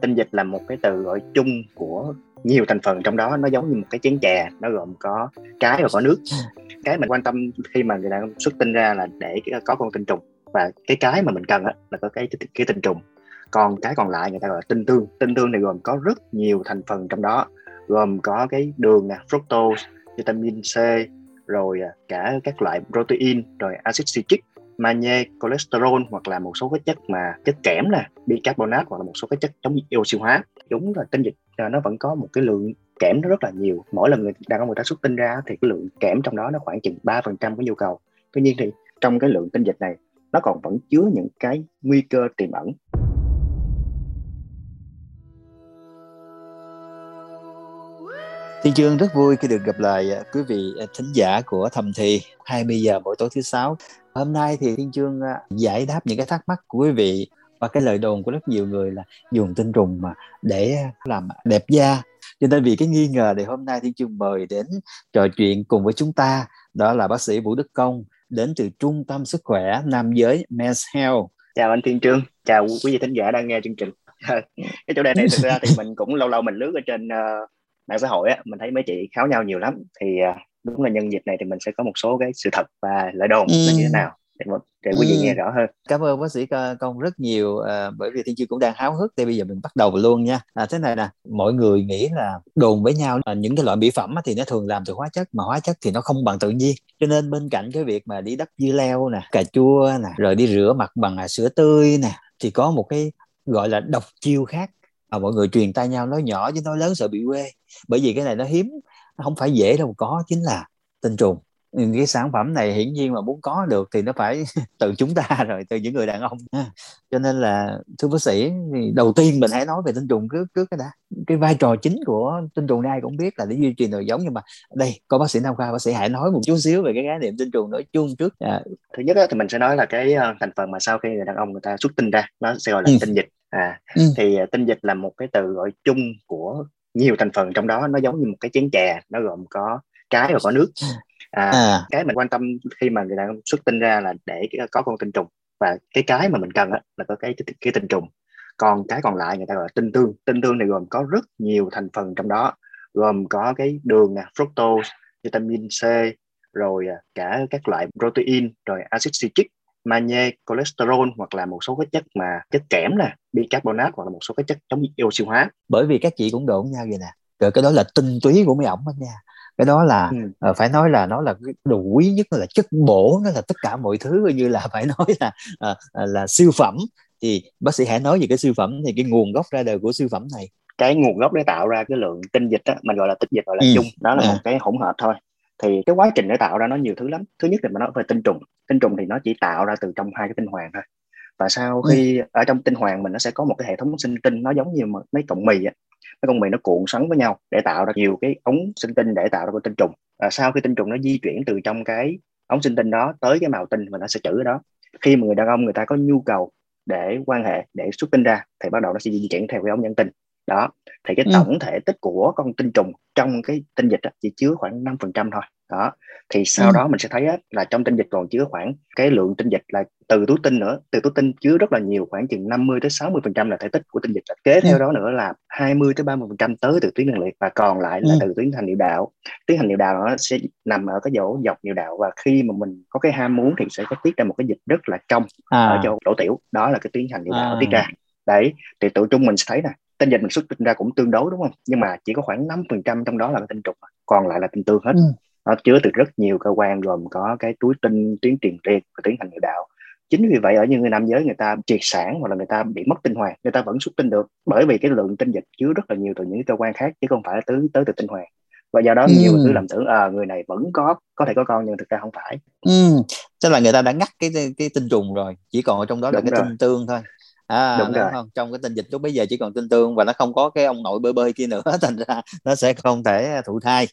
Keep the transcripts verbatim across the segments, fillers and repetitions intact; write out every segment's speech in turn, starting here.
Tinh dịch là một cái từ gọi chung của nhiều thành phần, trong đó nó giống như một cái chén trà, nó gồm có cái và có nước. Cái mình quan tâm khi mà người ta xuất tinh ra là để có con tinh trùng, và cái cái mà mình cần á là có cái cái tinh trùng. Còn cái còn lại người ta gọi là tinh tương. Tinh tương này gồm có rất nhiều thành phần, trong đó gồm có cái đường nè, fructose, vitamin C, rồi cả các loại protein, rồi axit citric, magie, cholesterol, hoặc là một số cái chất mà chất kẽm nè, bicarbonate, hoặc là một số cái chất chống oxy hóa. Đúng là tinh dịch nó vẫn có một cái lượng kẽm nó rất là nhiều. Mỗi lần người đàn ông người ta xuất tinh ra thì cái lượng kẽm trong đó nó khoảng chừng ba phần trăm của nhu cầu. Tuy nhiên thì trong cái lượng tinh dịch này nó còn vẫn chứa những cái nguy cơ tiềm ẩn. Thiên Chương rất vui khi được gặp lại quý vị thính giả của Thầm Thì hai mươi giờ mỗi tối thứ sáu. Hôm nay thì Thiên Chương giải đáp những cái thắc mắc của quý vị và cái lời đồn của rất nhiều người là dùng tinh trùng mà để làm đẹp da. Cho nên vì cái nghi ngờ thì hôm nay Thiên Chương mời đến trò chuyện cùng với chúng ta, đó là bác sĩ Vũ Đức Công đến từ Trung tâm Sức khỏe Nam giới Men's Health. Chào anh Thiên Chương, chào quý vị thính giả đang nghe chương trình. Cái chủ đề này thực ra thì mình cũng lâu lâu mình lướt ở trên uh... mạng xã hội á, mình thấy mấy chị kháo nhau nhiều lắm. Thì đúng là nhân dịp này thì mình sẽ có một số cái sự thật và lời đồn ừ. là như thế nào để, để quý vị ừ. nghe rõ hơn. Cảm ơn bác sĩ Công rất nhiều, à, bởi vì Thiên Chương cũng đang háo hức. Thì bây giờ mình bắt đầu luôn nha. à, Thế này nè, mọi người nghĩ là đồn với nhau à, những cái loại mỹ phẩm thì nó thường làm từ hóa chất, mà hóa chất thì nó không bằng tự nhiên. Cho nên bên cạnh cái việc mà đi đắp dưa leo nè, cà chua nè, rồi đi rửa mặt bằng à, sữa tươi nè, thì có một cái gọi là độc chiêu khác. À, mọi người truyền tai nhau nói nhỏ chứ nói lớn sợ bị quê, bởi vì cái này nó hiếm, nó không phải dễ đâu có, chính là tinh trùng. Cái sản phẩm này hiển nhiên mà muốn có được thì nó phải từ chúng ta rồi, từ những người đàn ông. Cho nên là thưa bác sĩ, đầu tiên mình hãy nói về tinh trùng trước trước cái đã. Cái vai trò chính của tinh trùng ai cũng biết là để duy trì nồi giống, nhưng mà đây có bác sĩ Nam Khoa, bác sĩ hãy nói một chút xíu về cái khái niệm tinh trùng nói chung trước. À, thứ nhất thì mình sẽ nói là cái thành phần mà sau khi người đàn ông người ta xuất tinh ra nó sẽ gọi là ừ. tinh dịch. À, ừ. Thì tinh dịch là một cái từ gọi chung của nhiều thành phần, trong đó nó giống như một cái chén trà, nó gồm có cái và có nước. À, à. Cái mình quan tâm khi mà người ta xuất tinh ra là để có con tinh trùng, và cái cái mà mình cần là có cái, cái, cái tinh trùng. Còn cái còn lại người ta gọi là tinh tương. Tinh tương này gồm có rất nhiều thành phần, trong đó gồm có cái đường nè, fructose, vitamin C, rồi cả các loại protein, rồi axit citric, magie, cholesterol, hoặc là một số cái chất mà chất kẽm nè, bicarbonate, hoặc là một số cái chất chống oxy hóa. Bởi vì các chị cũng đồn nhau vậy nè, rồi cái đó là tinh túy của mấy ổng đó nha. Cái đó là ừ. uh, phải nói là nó là cái đồ quý nhất, nó là chất bổ, nó là tất cả mọi thứ, như là phải nói là uh, là siêu phẩm. Thì bác sĩ hãy nói về cái siêu phẩm, thì cái nguồn gốc ra đời của siêu phẩm này, cái nguồn gốc để tạo ra cái lượng tinh dịch á, mình gọi là tinh dịch gọi là ừ. chung, đó là à. một cái hỗn hợp thôi. Thì cái quá trình để tạo ra nó nhiều thứ lắm. Thứ nhất là mình nói về tinh trùng. Tinh trùng thì nó chỉ tạo ra từ trong hai cái tinh hoàn thôi. Và sau khi ừ. ở trong tinh hoàn mình nó sẽ có một cái hệ thống sinh tinh, nó giống như mấy cọng mì á. Mấy con mì nó cuộn xoắn với nhau để tạo ra nhiều cái ống sinh tinh để tạo ra cái tinh trùng. À, sau khi tinh trùng nó di chuyển từ trong cái ống sinh tinh đó tới cái mào tinh và nó sẽ trữ ở đó. Khi mà người đàn ông người ta có nhu cầu để quan hệ, để xuất tinh ra, thì bắt đầu nó sẽ di chuyển theo cái ống nhân tinh. Đó, thì cái tổng thể tích của con tinh trùng trong cái tinh dịch đó chỉ chứa khoảng năm phần trăm thôi. Đó, thì sau ừ. đó mình sẽ thấy là trong tinh dịch còn chứa khoảng cái lượng tinh dịch là từ túi tinh nữa. Từ túi tinh chứa rất là nhiều, khoảng chừng năm mươi đến sáu mươi phần trăm là thể tích của tinh dịch. Kế theo ừ. đó nữa là hai mươi đến ba mươi phần trăm tới từ tuyến tiền liệt, và còn lại là ừ. từ tuyến hành niệu đạo. Tuyến hành niệu đạo nó sẽ nằm ở cái chỗ dọc niệu đạo, và khi mà mình có cái ham muốn thì sẽ có tiết ra một cái dịch rất là trong à. ở chỗ lỗ tiểu, đó là cái tuyến hành niệu đạo à. tiết ra. Đấy, thì tự trung mình sẽ thấy nè, tinh dịch mình xuất tinh ra cũng tương đối đúng không? Nhưng mà chỉ có khoảng năm phần trăm trong đó là cái tinh trùng, còn lại là tinh tương hết. Ừ. Nó chứa từ rất nhiều cơ quan, gồm có cái túi tinh, tuyến tiền liệt và tuyến hành niệu đạo. Chính vì vậy ở những người nam giới người ta triệt sản hoặc là người ta bị mất tinh hoàn, người ta vẫn xuất tinh được, bởi vì cái lượng tinh dịch chứa rất là nhiều từ những cơ quan khác chứ không phải là tới, tới từ tinh hoàn. Và do đó ừ. nhiều người cứ làm tưởng à, người này vẫn có có thể có con, nhưng thực ra không phải. Ừ, tức là người ta đã ngắt cái cái tinh trùng rồi, chỉ còn ở trong đó đúng là cái rồi. tinh tương thôi. À, đúng rồi. Không? Trong cái tinh dịch lúc bây giờ chỉ còn tinh tương và nó không có cái ông nội bơi bơi kia nữa, thành ra nó sẽ không thể thụ thai.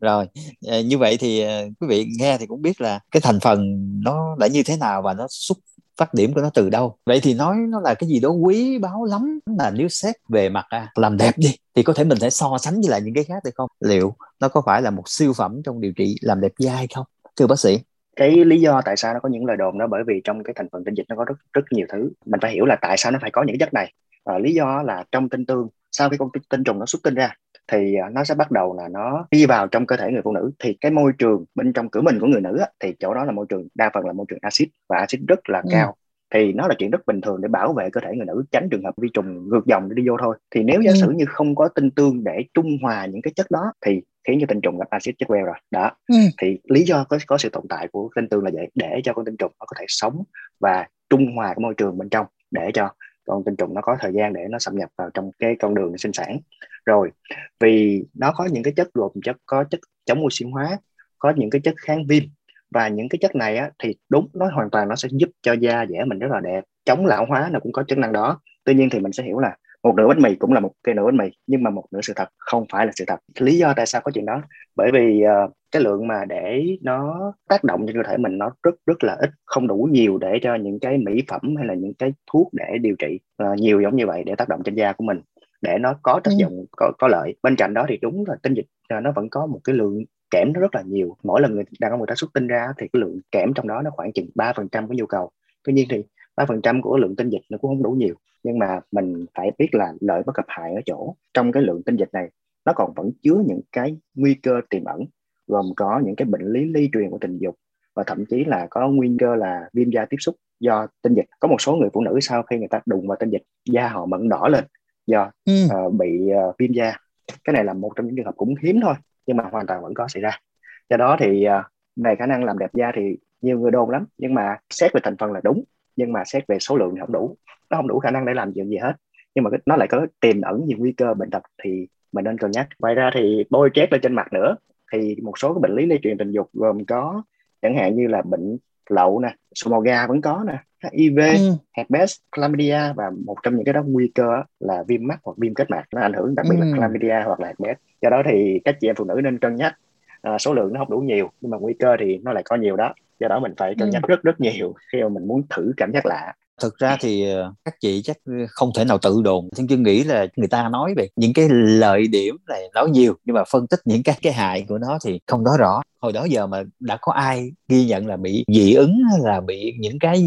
Rồi, như vậy thì quý vị nghe thì cũng biết là cái thành phần nó đã như thế nào và nó xuất phát điểm của nó từ đâu. Vậy thì nói nó là cái gì đó quý báu lắm, là nếu xét về mặt làm đẹp đi thì có thể mình sẽ so sánh với lại những cái khác được không? Liệu nó có phải là một siêu phẩm trong điều trị làm đẹp da hay không? Thưa bác sĩ. Cái lý do tại sao nó có những lời đồn đó bởi vì trong cái thành phần tinh dịch nó có rất rất nhiều thứ. Mình phải hiểu là tại sao nó phải có những chất này. À, lý do là trong tinh tương, sau khi con tinh trùng nó xuất tinh ra thì nó sẽ bắt đầu là nó đi vào trong cơ thể người phụ nữ. Thì cái môi trường bên trong cửa mình của người nữ á, thì chỗ đó là môi trường, đa phần là môi trường axit, và axit rất là ừ. cao. Thì nó là chuyện rất bình thường để bảo vệ cơ thể người nữ, tránh trường hợp vi trùng ngược dòng để đi vô thôi. Thì nếu giả ừ. sử như không có tinh tương để trung hòa những cái chất đó thì khiến cho tinh trùng gặp axit chết queo rồi đó. ừ. Thì lý do có, có sự tồn tại của tinh tương là vậy, để cho con tinh trùng nó có thể sống và trung hòa cái môi trường bên trong, để cho con tinh trùng nó có thời gian để nó xâm nhập vào trong cái con đường sinh sản. Rồi vì nó có những cái chất gồm chất có chất chống oxy hóa, có những cái chất kháng viêm, và những cái chất này á, thì đúng, nó hoàn toàn nó sẽ giúp cho da dẻ mình rất là đẹp, chống lão hóa nó cũng có chức năng đó. Tuy nhiên thì mình sẽ hiểu là một nửa bánh mì cũng là một cái nửa bánh mì, nhưng mà một nửa sự thật không phải là sự thật. Lý do tại sao có chuyện đó bởi vì uh, cái lượng mà để nó tác động trên cơ thể mình nó rất rất là ít, không đủ nhiều để cho những cái mỹ phẩm hay là những cái thuốc để điều trị uh, nhiều giống như vậy để tác động trên da của mình để nó có tác dụng có, có lợi. Bên cạnh đó thì đúng là tinh dịch uh, nó vẫn có một cái lượng kẽm nó rất là nhiều. Mỗi lần người đàn ông người ta xuất tinh ra thì cái lượng kẽm trong đó nó khoảng chừng ba phần trăm của nhu cầu. Tuy nhiên thì ba phần trăm của lượng tinh dịch nó cũng không đủ nhiều, nhưng mà mình phải biết là lợi bất cập hại ở chỗ trong cái lượng tinh dịch này nó còn vẫn chứa những cái nguy cơ tiềm ẩn, gồm có những cái bệnh lý lây truyền của tình dục và thậm chí là có nguy cơ là viêm da tiếp xúc do tinh dịch. Có một số người phụ nữ sau khi người ta đụng vào tinh dịch da họ mẩn đỏ lên do ừ. uh, bị uh, viêm da. Cái này là một trong những trường hợp cũng hiếm thôi, nhưng mà hoàn toàn vẫn có xảy ra. Do đó thì về khả năng làm đẹp da thì nhiều người đồn lắm, nhưng mà xét về thành phần là đúng, nhưng mà xét về số lượng thì không đủ. Nó không đủ khả năng để làm chuyện gì hết, nhưng mà nó lại có tiềm ẩn nhiều nguy cơ bệnh tật thì mình nên cân nhắc. Ngoài ra thì bôi trét lên trên mặt nữa thì một số cái bệnh lý lây truyền tình dục gồm có chẳng hạn như là bệnh lậu nè, sổ màu ga vẫn có nè, H I V, ừ. herpes, chlamydia, và một trong những cái đó nguy cơ là viêm mắt hoặc viêm kết mạc, nó ảnh hưởng đặc biệt ừ. là chlamydia hoặc là herpes. Do đó thì các chị em phụ nữ nên cân nhắc. À, số lượng nó không đủ nhiều nhưng mà nguy cơ thì nó lại có nhiều đó. Do đó mình phải cân ừ. nhắc rất rất nhiều khi mà mình muốn thử cảm giác lạ. Thực ra thì các chị chắc không thể nào tự đồn. Thiên Chương nghĩ là người ta nói về những cái lợi điểm này nói nhiều, nhưng mà phân tích những cái cái hại của nó thì không nói rõ. Hồi đó giờ mà đã có ai ghi nhận là bị dị ứng hay là bị những cái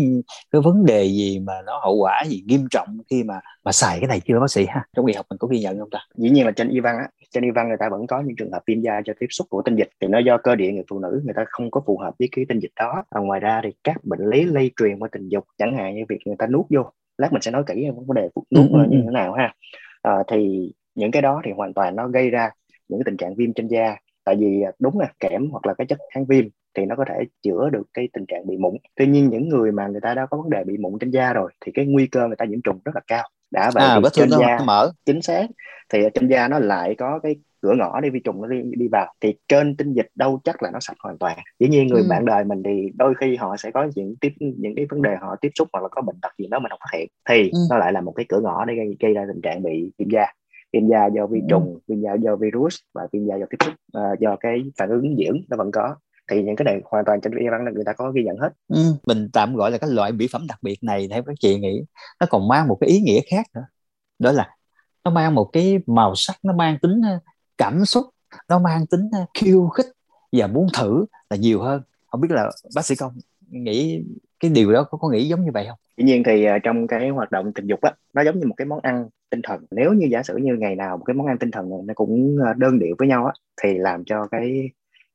cái vấn đề gì mà nó hậu quả gì nghiêm trọng khi mà mà xài cái này chưa bác sĩ ha? Trong y học mình có ghi nhận không ta? Dĩ nhiên là trên y văn á, trên y văn người ta vẫn có những trường hợp viêm da do tiếp xúc của tinh dịch, thì nó do cơ địa người phụ nữ người ta không có phù hợp với cái tinh dịch đó. Và ngoài ra thì các bệnh lý lây truyền qua tình dục, chẳng hạn như việc người ta nuốt vô, lát mình sẽ nói kỹ vấn đề nuốt ừ. như thế nào ha. À, thì những cái đó thì hoàn toàn nó gây ra những cái tình trạng viêm trên da. Tại vì đúng là kẽm hoặc là cái chất kháng viêm thì nó có thể chữa được cái tình trạng bị mụn. Tuy nhiên những người mà người ta đã có vấn đề bị mụn trên da rồi thì cái nguy cơ người ta nhiễm trùng rất là cao. Đã vậy à, trên da mở. Chính xác. Thì trên da nó lại có cái cửa ngõ để vi trùng nó đi, đi vào. Thì trên tinh dịch đâu chắc là nó sạch hoàn toàn. Dĩ nhiên người ừ. bạn đời mình thì đôi khi họ sẽ có những tiếp những cái vấn đề họ tiếp xúc hoặc là có bệnh tật gì đó mình không phát hiện. Thì ừ. nó lại là một cái cửa ngõ để gây, gây ra tình trạng bị viêm da. Viêm da do vi trùng, viêm da do virus và viêm da do tiếp xúc, uh, do cái phản ứng dinh dưỡng nó vẫn có. Thì những cái này hoàn toàn trên y văn là người ta có ghi nhận hết. Ừ, mình tạm gọi là cái loại mỹ phẩm đặc biệt này theo các chị nghĩ nó còn mang một cái ý nghĩa khác nữa. Đó là nó mang một cái màu sắc, nó mang tính cảm xúc, nó mang tính khiêu khích và muốn thử là nhiều hơn. Không biết là bác sĩ Công nghĩ cái điều đó có, có nghĩ giống như vậy không? Tuy nhiên thì trong cái hoạt động tình dục á, nó giống như một cái món ăn tinh thần. Nếu như giả sử như ngày nào một cái món ăn tinh thần này nó cũng đơn điệu với nhau á, thì làm cho cái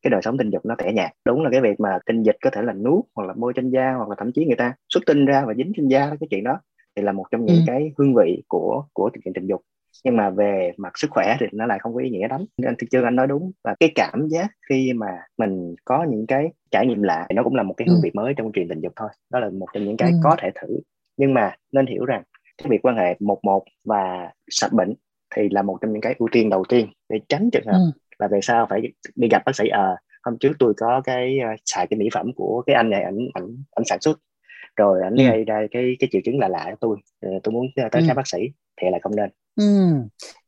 cái đời sống tình dục nó tẻ nhạt. Đúng là cái việc mà tinh dịch có thể là nuốt hoặc là bôi trên da, hoặc là thậm chí người ta xuất tinh ra và dính trên da, cái chuyện đó thì là một trong những ừ. cái hương vị của của thực hiện tình dục. Nhưng mà về mặt sức khỏe thì nó lại không có ý nghĩa lắm. Anh Thiên Chương anh nói đúng, và cái cảm giác khi mà mình có những cái trải nghiệm lạ nó cũng là một cái hương vị mới trong chuyện tình dục thôi. Đó là một trong những cái có thể thử, nhưng mà nên hiểu rằng cái việc quan hệ một một và sạch bệnh thì là một trong những cái ưu tiên đầu tiên để tránh trường hợp ừ. là về sau phải đi gặp bác sĩ. À, hôm trước tôi có cái uh, xài cái mỹ phẩm của cái anh này, ảnh ảnh ảnh sản xuất rồi ảnh ừ. gây ra cái cái triệu chứng lạ lạ của tôi, tôi muốn tới khám ừ. bác sĩ, thì lại không nên. Ừ.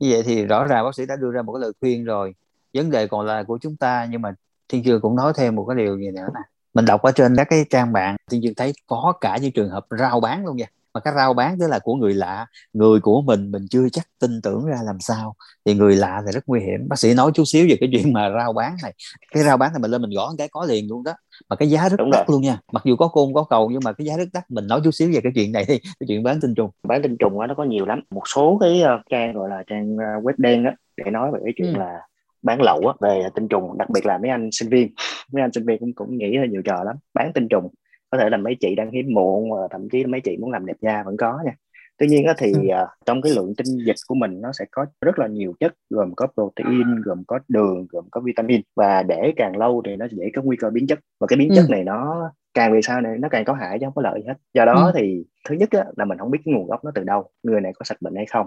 Như vậy thì rõ ràng bác sĩ đã đưa ra một cái lời khuyên rồi, vấn đề còn là của chúng ta. Nhưng mà Thiên Chương cũng nói thêm một cái điều gì nữa nè, mình đọc ở trên các cái trang mạng, Thiên Chương thấy có cả những trường hợp rao bán luôn nha. mà cái rao bán đó là của người lạ, người của mình mình chưa chắc tin tưởng ra làm sao, thì người lạ thì rất nguy hiểm. Bác sĩ nói chút xíu về cái chuyện mà rao bán này, cái rao bán thì mình lên mình gõ cái có liền luôn đó, mà cái giá rất Đúng đắt rồi. Luôn nha, mặc dù có cung có cầu nhưng mà cái giá rất đắt. Mình nói chút xíu về cái chuyện này đi, cái chuyện bán tinh trùng. Bán tinh trùng đó, nó có nhiều lắm, một số cái trang gọi là trang web đen đó để nói về cái chuyện ừ. là bán lậu á, về tinh trùng, đặc biệt là mấy anh sinh viên. Mấy anh sinh viên cũng, cũng nghĩ là nhiều trò lắm. Bán tinh trùng có thể là mấy chị đang hiếm muộn, thậm chí mấy chị muốn làm đẹp da vẫn có nha. Tuy nhiên á thì ừ. trong cái lượng tinh dịch của mình nó sẽ có rất là nhiều chất, gồm có protein, gồm có đường, gồm có vitamin, và để càng lâu thì nó dễ có nguy cơ biến chất, và cái biến ừ. chất này nó càng về sau này nó càng có hại chứ không có lợi gì hết. Do đó ừ. thì thứ nhất á, là mình không biết cái nguồn gốc nó từ đâu, người này có sạch bệnh hay không,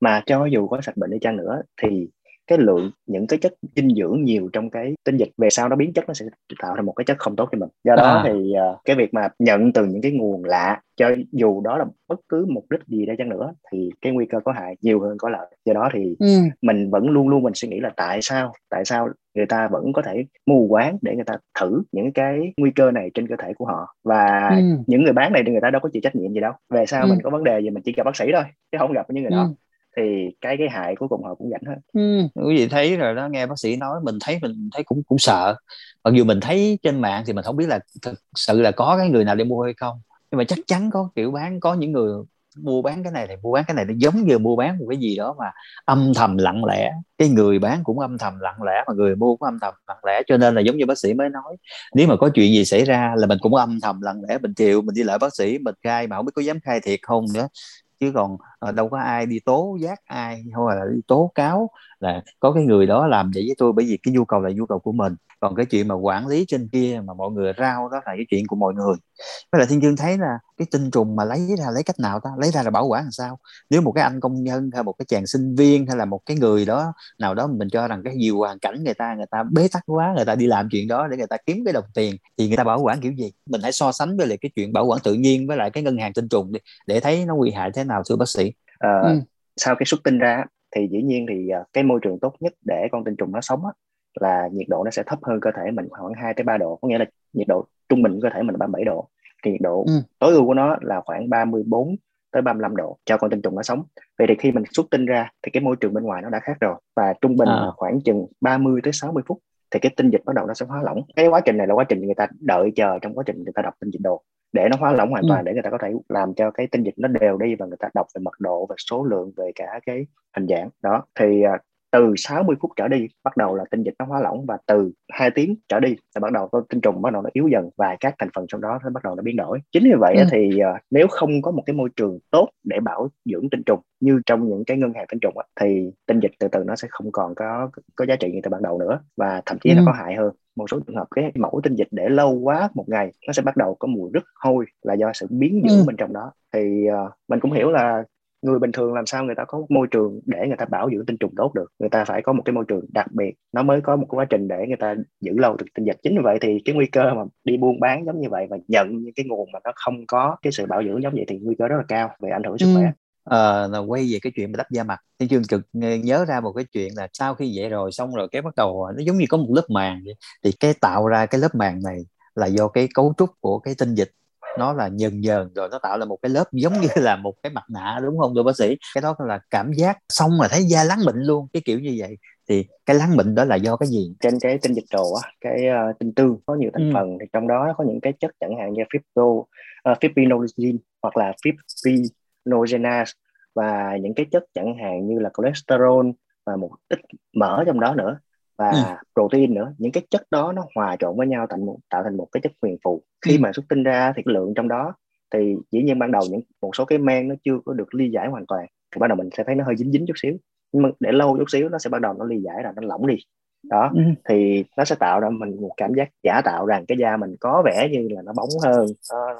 mà cho dù có sạch bệnh đi chăng nữa thì cái lượng những cái chất dinh dưỡng nhiều trong cái tinh dịch về sau nó biến chất, nó sẽ tạo ra một cái chất không tốt cho mình. Do đó à. thì uh, cái việc mà nhận từ những cái nguồn lạ, cho dù đó là bất cứ mục đích gì ra chăng nữa, thì cái nguy cơ có hại nhiều hơn có lợi. Do đó thì ừ. mình vẫn luôn luôn mình suy nghĩ là tại sao tại sao người ta vẫn có thể mù quáng để người ta thử những cái nguy cơ này trên cơ thể của họ, và ừ. những người bán này thì người ta đâu có chịu trách nhiệm gì đâu. Về sau ừ. mình có vấn đề gì mình chỉ gặp bác sĩ thôi chứ không gặp những người ừ. đó, thì cái cái hại cuối cùng họ cũng gánh hết. Ừ, quý vị thấy rồi đó, nghe bác sĩ nói mình thấy mình thấy cũng cũng sợ. Mặc dù mình thấy trên mạng thì mình không biết là thực sự là có cái người nào đi mua hay không, nhưng mà chắc chắn có kiểu bán, có những người mua bán cái này thì mua bán cái này, nó giống như mua bán một cái gì đó mà âm thầm lặng lẽ. Cái người bán cũng âm thầm lặng lẽ mà người mua cũng âm thầm lặng lẽ, cho nên là giống như bác sĩ mới nói, nếu mà có chuyện gì xảy ra là mình cũng âm thầm lặng lẽ, mình chịu, mình đi lại bác sĩ mình khai, mà không biết có dám khai thiệt không nữa. Chứ còn đâu có ai đi tố giác ai, hoặc là đi tố cáo là có cái người đó làm vậy với tôi, bởi vì cái nhu cầu là nhu cầu của mình. Còn cái chuyện mà quản lý trên kia mà mọi người rao đó là cái chuyện của mọi người. Với lại Thiên Chương thấy là cái tinh trùng mà lấy ra lấy cách nào ta, lấy ra là bảo quản làm sao? Nếu một cái anh công nhân hay một cái chàng sinh viên hay là một cái người đó nào đó, mình cho rằng cái nhiều hoàn cảnh người ta người ta bế tắc quá, người ta đi làm chuyện đó để người ta kiếm cái đồng tiền, thì người ta bảo quản kiểu gì? Mình hãy so sánh với lại cái chuyện bảo quản tự nhiên với lại cái ngân hàng tinh trùng đi, để thấy nó nguy hại thế nào, thưa bác sĩ. À, ừ. Sau cái xuất tinh ra thì dĩ nhiên thì cái môi trường tốt nhất để con tinh trùng nó sống á, là nhiệt độ nó sẽ thấp hơn cơ thể mình khoảng hai tới ba độ, có nghĩa là nhiệt độ trung bình của cơ thể mình là ba mươi bảy độ, thì nhiệt độ ừ. tối ưu của nó là khoảng ba mươi bốn tới ba mươi lăm độ cho con tinh trùng nó sống. Vậy thì khi mình xuất tinh ra thì cái môi trường bên ngoài nó đã khác rồi, và trung bình à. là khoảng chừng ba mươi tới sáu mươi phút thì cái tinh dịch bắt đầu nó sẽ hóa lỏng. Cái quá trình này là quá trình người ta đợi chờ, trong quá trình người ta đọc tinh dịch đồ để nó hóa lỏng hoàn ừ. toàn, để người ta có thể làm cho cái tinh dịch nó đều đi, và người ta đọc về mật độ, về số lượng, về cả cái hình dạng đó. Thì từ sáu mươi phút trở đi bắt đầu là tinh dịch nó hóa lỏng, và từ hai tiếng trở đi là bắt đầu tinh trùng bắt đầu nó yếu dần, và các thành phần trong đó nó bắt đầu nó biến đổi. Chính vì vậy ừ. thì nếu không có một cái môi trường tốt để bảo dưỡng tinh trùng như trong những cái ngân hàng tinh trùng thì tinh dịch từ từ nó sẽ không còn có có giá trị như từ ban đầu nữa, và thậm chí ừ. nó có hại hơn. Một số trường hợp cái mẫu tinh dịch để lâu quá một ngày nó sẽ bắt đầu có mùi rất hôi, là do sự biến dưỡng ừ. bên trong đó. Thì uh, mình cũng hiểu là người bình thường làm sao người ta có môi trường để người ta bảo dưỡng tinh trùng tốt được, người ta phải có một cái môi trường đặc biệt nó mới có một cái quá trình để người ta giữ lâu được tinh dịch. Chính vì vậy thì cái nguy cơ mà đi buôn bán giống như vậy và nhận những cái nguồn mà nó không có cái sự bảo dưỡng giống vậy thì nguy cơ rất là cao về ảnh hưởng sức khỏe. Ờ, là quay về cái chuyện mà đắp da mặt, Thiên Chương cực nhớ ra một cái chuyện là sau khi vậy rồi xong rồi cái bắt đầu nó giống như có một lớp màng vậy. Thì cái tạo ra cái lớp màng này là do cái cấu trúc của cái tinh dịch nó là nhờn nhờn, rồi nó tạo ra một cái lớp giống như là một cái mặt nạ, đúng không thưa bác sĩ? Cái đó là cảm giác xong là thấy da láng mịn luôn, cái kiểu như vậy. Thì cái láng mịn đó là do cái gì? Trên cái tinh dịch đồ á, cái uh, tinh tương có nhiều thành ừ. phần, thì trong đó có những cái chất chẳng hạn như fibro, uh, fibrinogen hoặc là fibrinogenase, và những cái chất chẳng hạn như là cholesterol và một ít mỡ trong đó nữa, và ừ. protein nữa. Những cái chất đó nó hòa trộn với nhau thành một, tạo thành một cái chất huyền phù. Khi ừ. mà xuất tinh ra thì cái lượng trong đó thì dĩ nhiên ban đầu những một số cái men nó chưa có được ly giải hoàn toàn, thì ban đầu mình sẽ thấy nó hơi dính dính chút xíu, nhưng mà để lâu chút xíu nó sẽ ban đầu nó ly giải rồi nó lỏng đi đó. ừ. Thì nó sẽ tạo ra mình một cảm giác giả tạo rằng cái da mình có vẻ như là nó bóng hơn,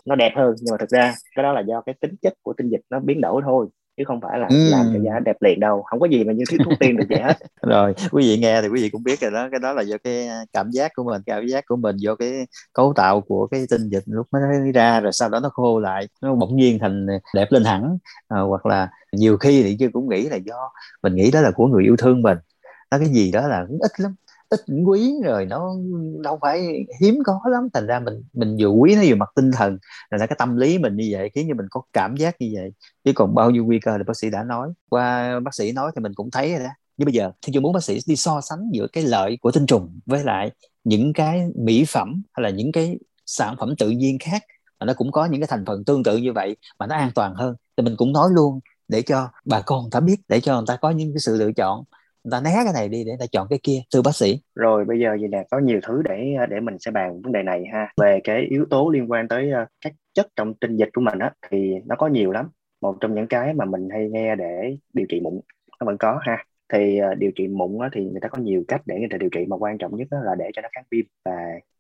nó đẹp hơn, nhưng mà thực ra cái đó là do cái tính chất của tinh dịch nó biến đổi thôi, chứ không phải là ừ. làm cho da đẹp liền đâu. Không có gì mà như thuyết thuốc tiên được vậy hết. Rồi quý vị nghe thì quý vị cũng biết rồi đó, cái đó là do cái cảm giác của mình, cảm giác của mình do cái cấu tạo của cái tinh dịch lúc nó ra, rồi sau đó nó khô lại, nó bỗng nhiên thành đẹp lên hẳn. À, hoặc là nhiều khi thì chưa cũng nghĩ là do mình nghĩ đó là của người yêu thương mình, đó cái gì đó là cũng ít lắm. ít quý rồi, nó đâu phải hiếm có lắm. Thành ra mình mình vừa quý nó vừa mặt tinh thần, thành ra cái tâm lý mình như vậy khiến cho mình có cảm giác như vậy. Chứ còn bao nhiêu nguy cơ thì bác sĩ đã nói, qua bác sĩ nói thì mình cũng thấy rồi đó. Nhưng bây giờ thì tôi muốn bác sĩ đi so sánh giữa cái lợi của tinh trùng với lại những cái mỹ phẩm hay là những cái sản phẩm tự nhiên khác mà nó cũng có những cái thành phần tương tự như vậy mà nó an toàn hơn, thì mình cũng nói luôn để cho bà con người ta biết, để cho người ta có những cái sự lựa chọn, người ta né cái này đi để người ta chọn cái kia. Thưa bác sĩ, rồi bây giờ vậy nè, có nhiều thứ để để mình sẽ bàn vấn đề này ha. Về cái yếu tố liên quan tới các chất trong tinh dịch của mình á thì nó có nhiều lắm. Một trong những cái mà mình hay nghe để điều trị mụn nó vẫn có ha, thì điều trị mụn á, thì người ta có nhiều cách để người ta điều trị, mà quan trọng nhất là để cho nó kháng viêm và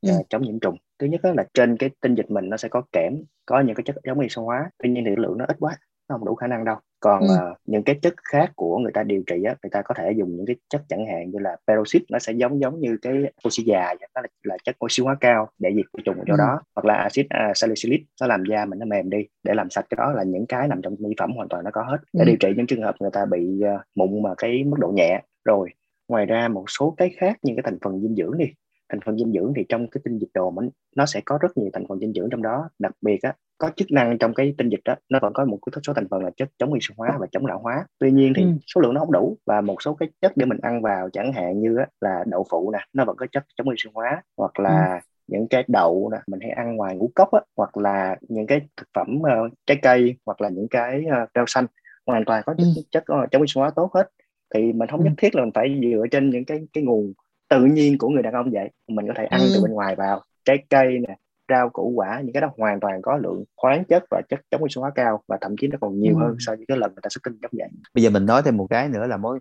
ừ. chống nhiễm trùng. Thứ nhất là trên cái tinh dịch mình nó sẽ có kẽm, có những cái chất chống oxy hóa, tuy nhiên thì lượng nó ít quá, nó không đủ khả năng đâu. Còn ừ. uh, những cái chất khác của người ta điều trị á, người ta có thể dùng những cái chất chẳng hạn như là peroxide, nó sẽ giống giống như cái oxy già, nó là, là chất oxy hóa cao để diệt vi trùng ở chỗ ừ. đó, hoặc là acid uh, salicylic, nó làm da mình nó mềm đi để làm sạch. Cái đó là những cái nằm trong mỹ phẩm hoàn toàn nó có hết để ừ. điều trị những trường hợp người ta bị uh, mụn mà cái mức độ nhẹ. Rồi ngoài ra một số cái khác như cái thành phần dinh dưỡng đi, thành phần dinh dưỡng thì trong cái tinh dịch đồ mình, nó sẽ có rất nhiều thành phần dinh dưỡng trong đó, đặc biệt á có chức năng trong cái tinh dịch đó, nó vẫn có một số thành phần là chất chống oxy hóa và chống lão hóa. Tuy nhiên thì ừ. số lượng nó không đủ, và một số cái chất để mình ăn vào chẳng hạn như là đậu phụ nè, nó vẫn có chất chống oxy hóa, hoặc là ừ. những cái đậu nè mình hay ăn ngoài ngũ cốc á, hoặc là những cái thực phẩm uh, trái cây, hoặc là những cái uh, rau xanh, hoàn toàn có ừ. chất, chất uh, chống oxy hóa tốt hết. Thì mình không nhất thiết là mình phải dựa trên những cái cái nguồn tự nhiên của người đàn ông vậy, mình có thể ăn ừ. từ bên ngoài vào, trái cây nè, rau củ quả, những cái đó hoàn toàn có lượng khoáng chất và chất chống oxy hóa cao, và thậm chí nó còn nhiều ừ. hơn so với cái lần người ta xuất tinh giống vậy. Bây giờ mình nói thêm một cái nữa là mối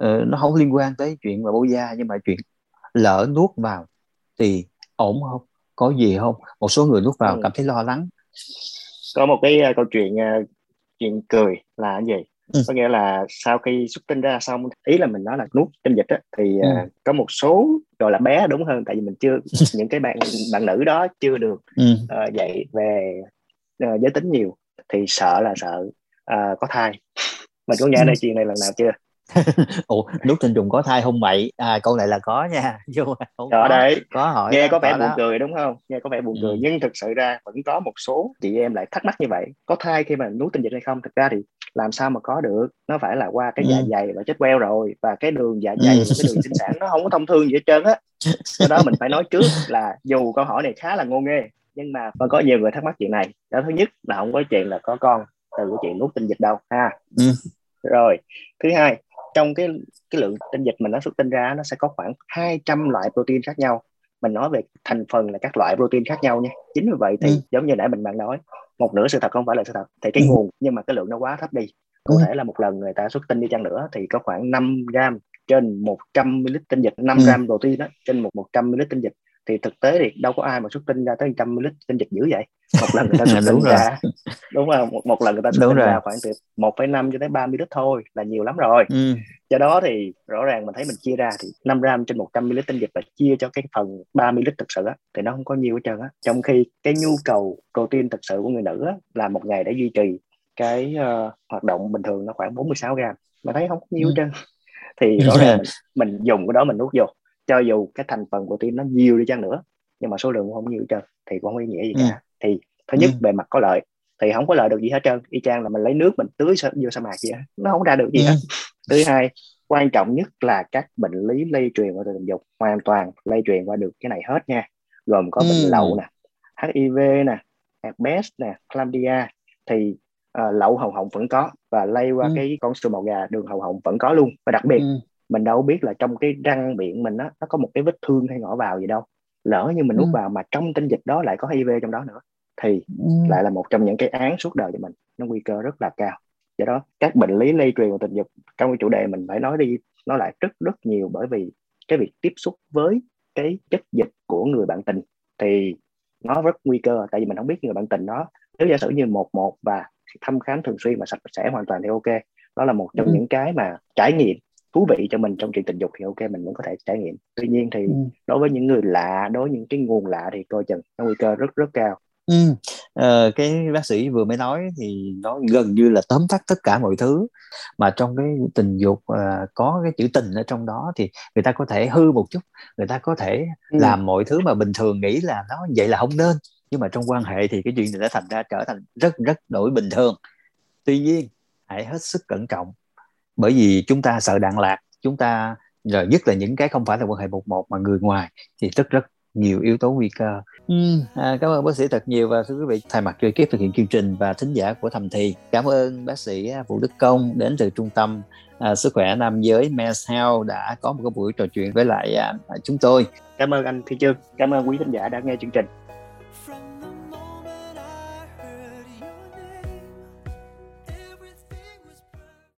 uh, nó không liên quan tới chuyện mà bổ da, nhưng mà chuyện lỡ nuốt vào thì ổn không, có gì không? Một số người nuốt vào ừ. cảm thấy lo lắng. Có một cái uh, câu chuyện uh, chuyện cười là cái gì? Ừ. Có nghĩa là sau khi xuất tinh ra xong, ý là mình nói là nuốt tinh dịch á, thì ừ. uh, có một số gọi là bé đúng hơn, tại vì mình chưa những cái bạn bạn nữ đó chưa được ừ. uh, dạy về uh, giới tính nhiều, thì sợ là sợ uh, có thai. Mình có nghe đây chuyện này lần nào chưa? Ủa, nuốt tinh trùng có thai không mậy? À, câu này là có nha. Ở đây có hỏi nghe đó, có vẻ buồn đó. Cười đúng không? Nghe có vẻ buồn ừ. cười, nhưng thực sự ra vẫn có một số chị em lại thắc mắc như vậy, có thai khi mà nuốt tinh dịch hay không? Thực ra thì làm sao mà có được, nó phải là qua cái dạ dày và chết queo rồi, và cái đường dạ dày và cái đường sinh sản nó không có thông thương gì hết trơn á. Do đó mình phải nói trước là dù câu hỏi này khá là ngô nghê, nhưng mà vẫn có nhiều người thắc mắc chuyện này đó. Thứ nhất là không có chuyện là có con từ cái chuyện nuốt tinh dịch đâu ha. Ừ. Rồi thứ hai, trong cái cái lượng tinh dịch mình nó xuất tinh ra, nó sẽ có khoảng hai trăm loại protein khác nhau. Mình nói về thành phần là các loại protein khác nhau nha. Chính vì vậy thì ừ. giống như nãy mình bạn nói, một nửa sự thật không phải là sự thật, thì cái nguồn nhưng mà cái lượng nó quá thấp đi. Có thể là một lần người ta xuất tinh đi chăng nữa thì có khoảng năm gram trên một trăm mi-li-lít tinh dịch, năm gram protein đó trên một một trăm mi-li-lít tinh dịch. Thì thực tế thì đâu có ai mà xuất tinh ra tới một trăm mi-li-lít tinh dịch dữ vậy. Một lần người ta xuất tinh ra đúng rồi, một, một lần người ta xuất tinh ra khoảng từ một phẩy năm cho tới ba mi-li-lít thôi là nhiều lắm rồi. Ừ. Do đó thì rõ ràng mình thấy mình chia ra thì năm gram trên một trăm mi-li-lít tinh dịch và chia cho cái phần ba mi-li-lít thực sự á, thì nó không có nhiều hết trơn á. Trong khi cái nhu cầu protein thực sự của người nữ á, là một ngày để duy trì cái uh, hoạt động bình thường nó khoảng bốn mươi sáu gram. Mà thấy không có nhiều hết trơn. Thì rõ ràng mình, mình dùng cái đó mình nuốt vô, cho dù cái thành phần protein nó nhiều đi chăng nữa nhưng mà số lượng không nhiều hết trơn thì cũng không ý nghĩa gì cả. Ừ. Thì thứ nhất bề mặt có lợi, thì không có lợi được gì hết trơn, y chang là mình lấy nước mình tưới vô sa mạc vậy á, nó không ra được gì hết. Ừ. Thứ hai, quan trọng nhất là các bệnh lý lây truyền qua đường tình dục, hoàn toàn lây truyền qua được cái này hết nha, gồm có bệnh ừ. lậu nè, hát i vê nè, herpes nè, chlamydia. Thì uh, lậu hầu họng vẫn có, và lây qua ừ. cái con sùi màu gà đường hầu họng vẫn có luôn. Và đặc biệt ừ. mình đâu biết là trong cái răng miệng mình á, nó có một cái vết thương hay ngõ vào gì đâu. Lỡ như mình nuốt ừ. vào mà trong tinh dịch đó lại có hát i vê trong đó nữa, thì ừ. lại là một trong những cái án suốt đời cho mình, nó nguy cơ rất là cao. Do đó các bệnh lý lây truyền và tình dục trong cái chủ đề mình phải nói đi nói lại rất rất nhiều, bởi vì cái việc tiếp xúc với cái chất dịch của người bạn tình thì nó rất nguy cơ, tại vì mình không biết người bạn tình đó, nếu giả sử như một một và thăm khám thường xuyên và sạch sẽ hoàn toàn thì ok. Đó là một trong ừ. những cái mà trải nghiệm thú vị cho mình trong chuyện tình dục thì ok, mình vẫn có thể trải nghiệm. Tuy nhiên thì ừ. đối với những người lạ, đối với những cái nguồn lạ thì coi chừng nó nguy cơ rất rất cao. Ừ. Ờ, cái bác sĩ vừa mới nói thì nó gần như là tóm tắt tất cả mọi thứ, mà trong cái tình dục à, có cái chữ tình ở trong đó thì người ta có thể hư một chút, người ta có thể ừ. làm mọi thứ mà bình thường nghĩ là nó vậy là không nên, nhưng mà trong quan hệ thì cái chuyện này đã thành ra trở thành rất rất đổi bình thường. Tuy nhiên hãy hết sức cẩn trọng, bởi vì chúng ta sợ đạn lạc, chúng ta rồi nhất là những cái không phải là quan hệ một một mà người ngoài thì rất rất nhiều yếu tố nguy cơ. ừ. à, Cảm ơn bác sĩ thật nhiều. Và thưa quý vị, thay mặt cho ekip thực hiện chương trình và thính giả của Thầm Thì, cảm ơn bác sĩ Vũ Đức Công đến từ Trung tâm à, Sức khỏe Nam giới Men's Health đã có một cái buổi trò chuyện với lại à, chúng tôi. Cảm ơn anh Thiên Chương, cảm ơn quý thính giả đã nghe chương trình.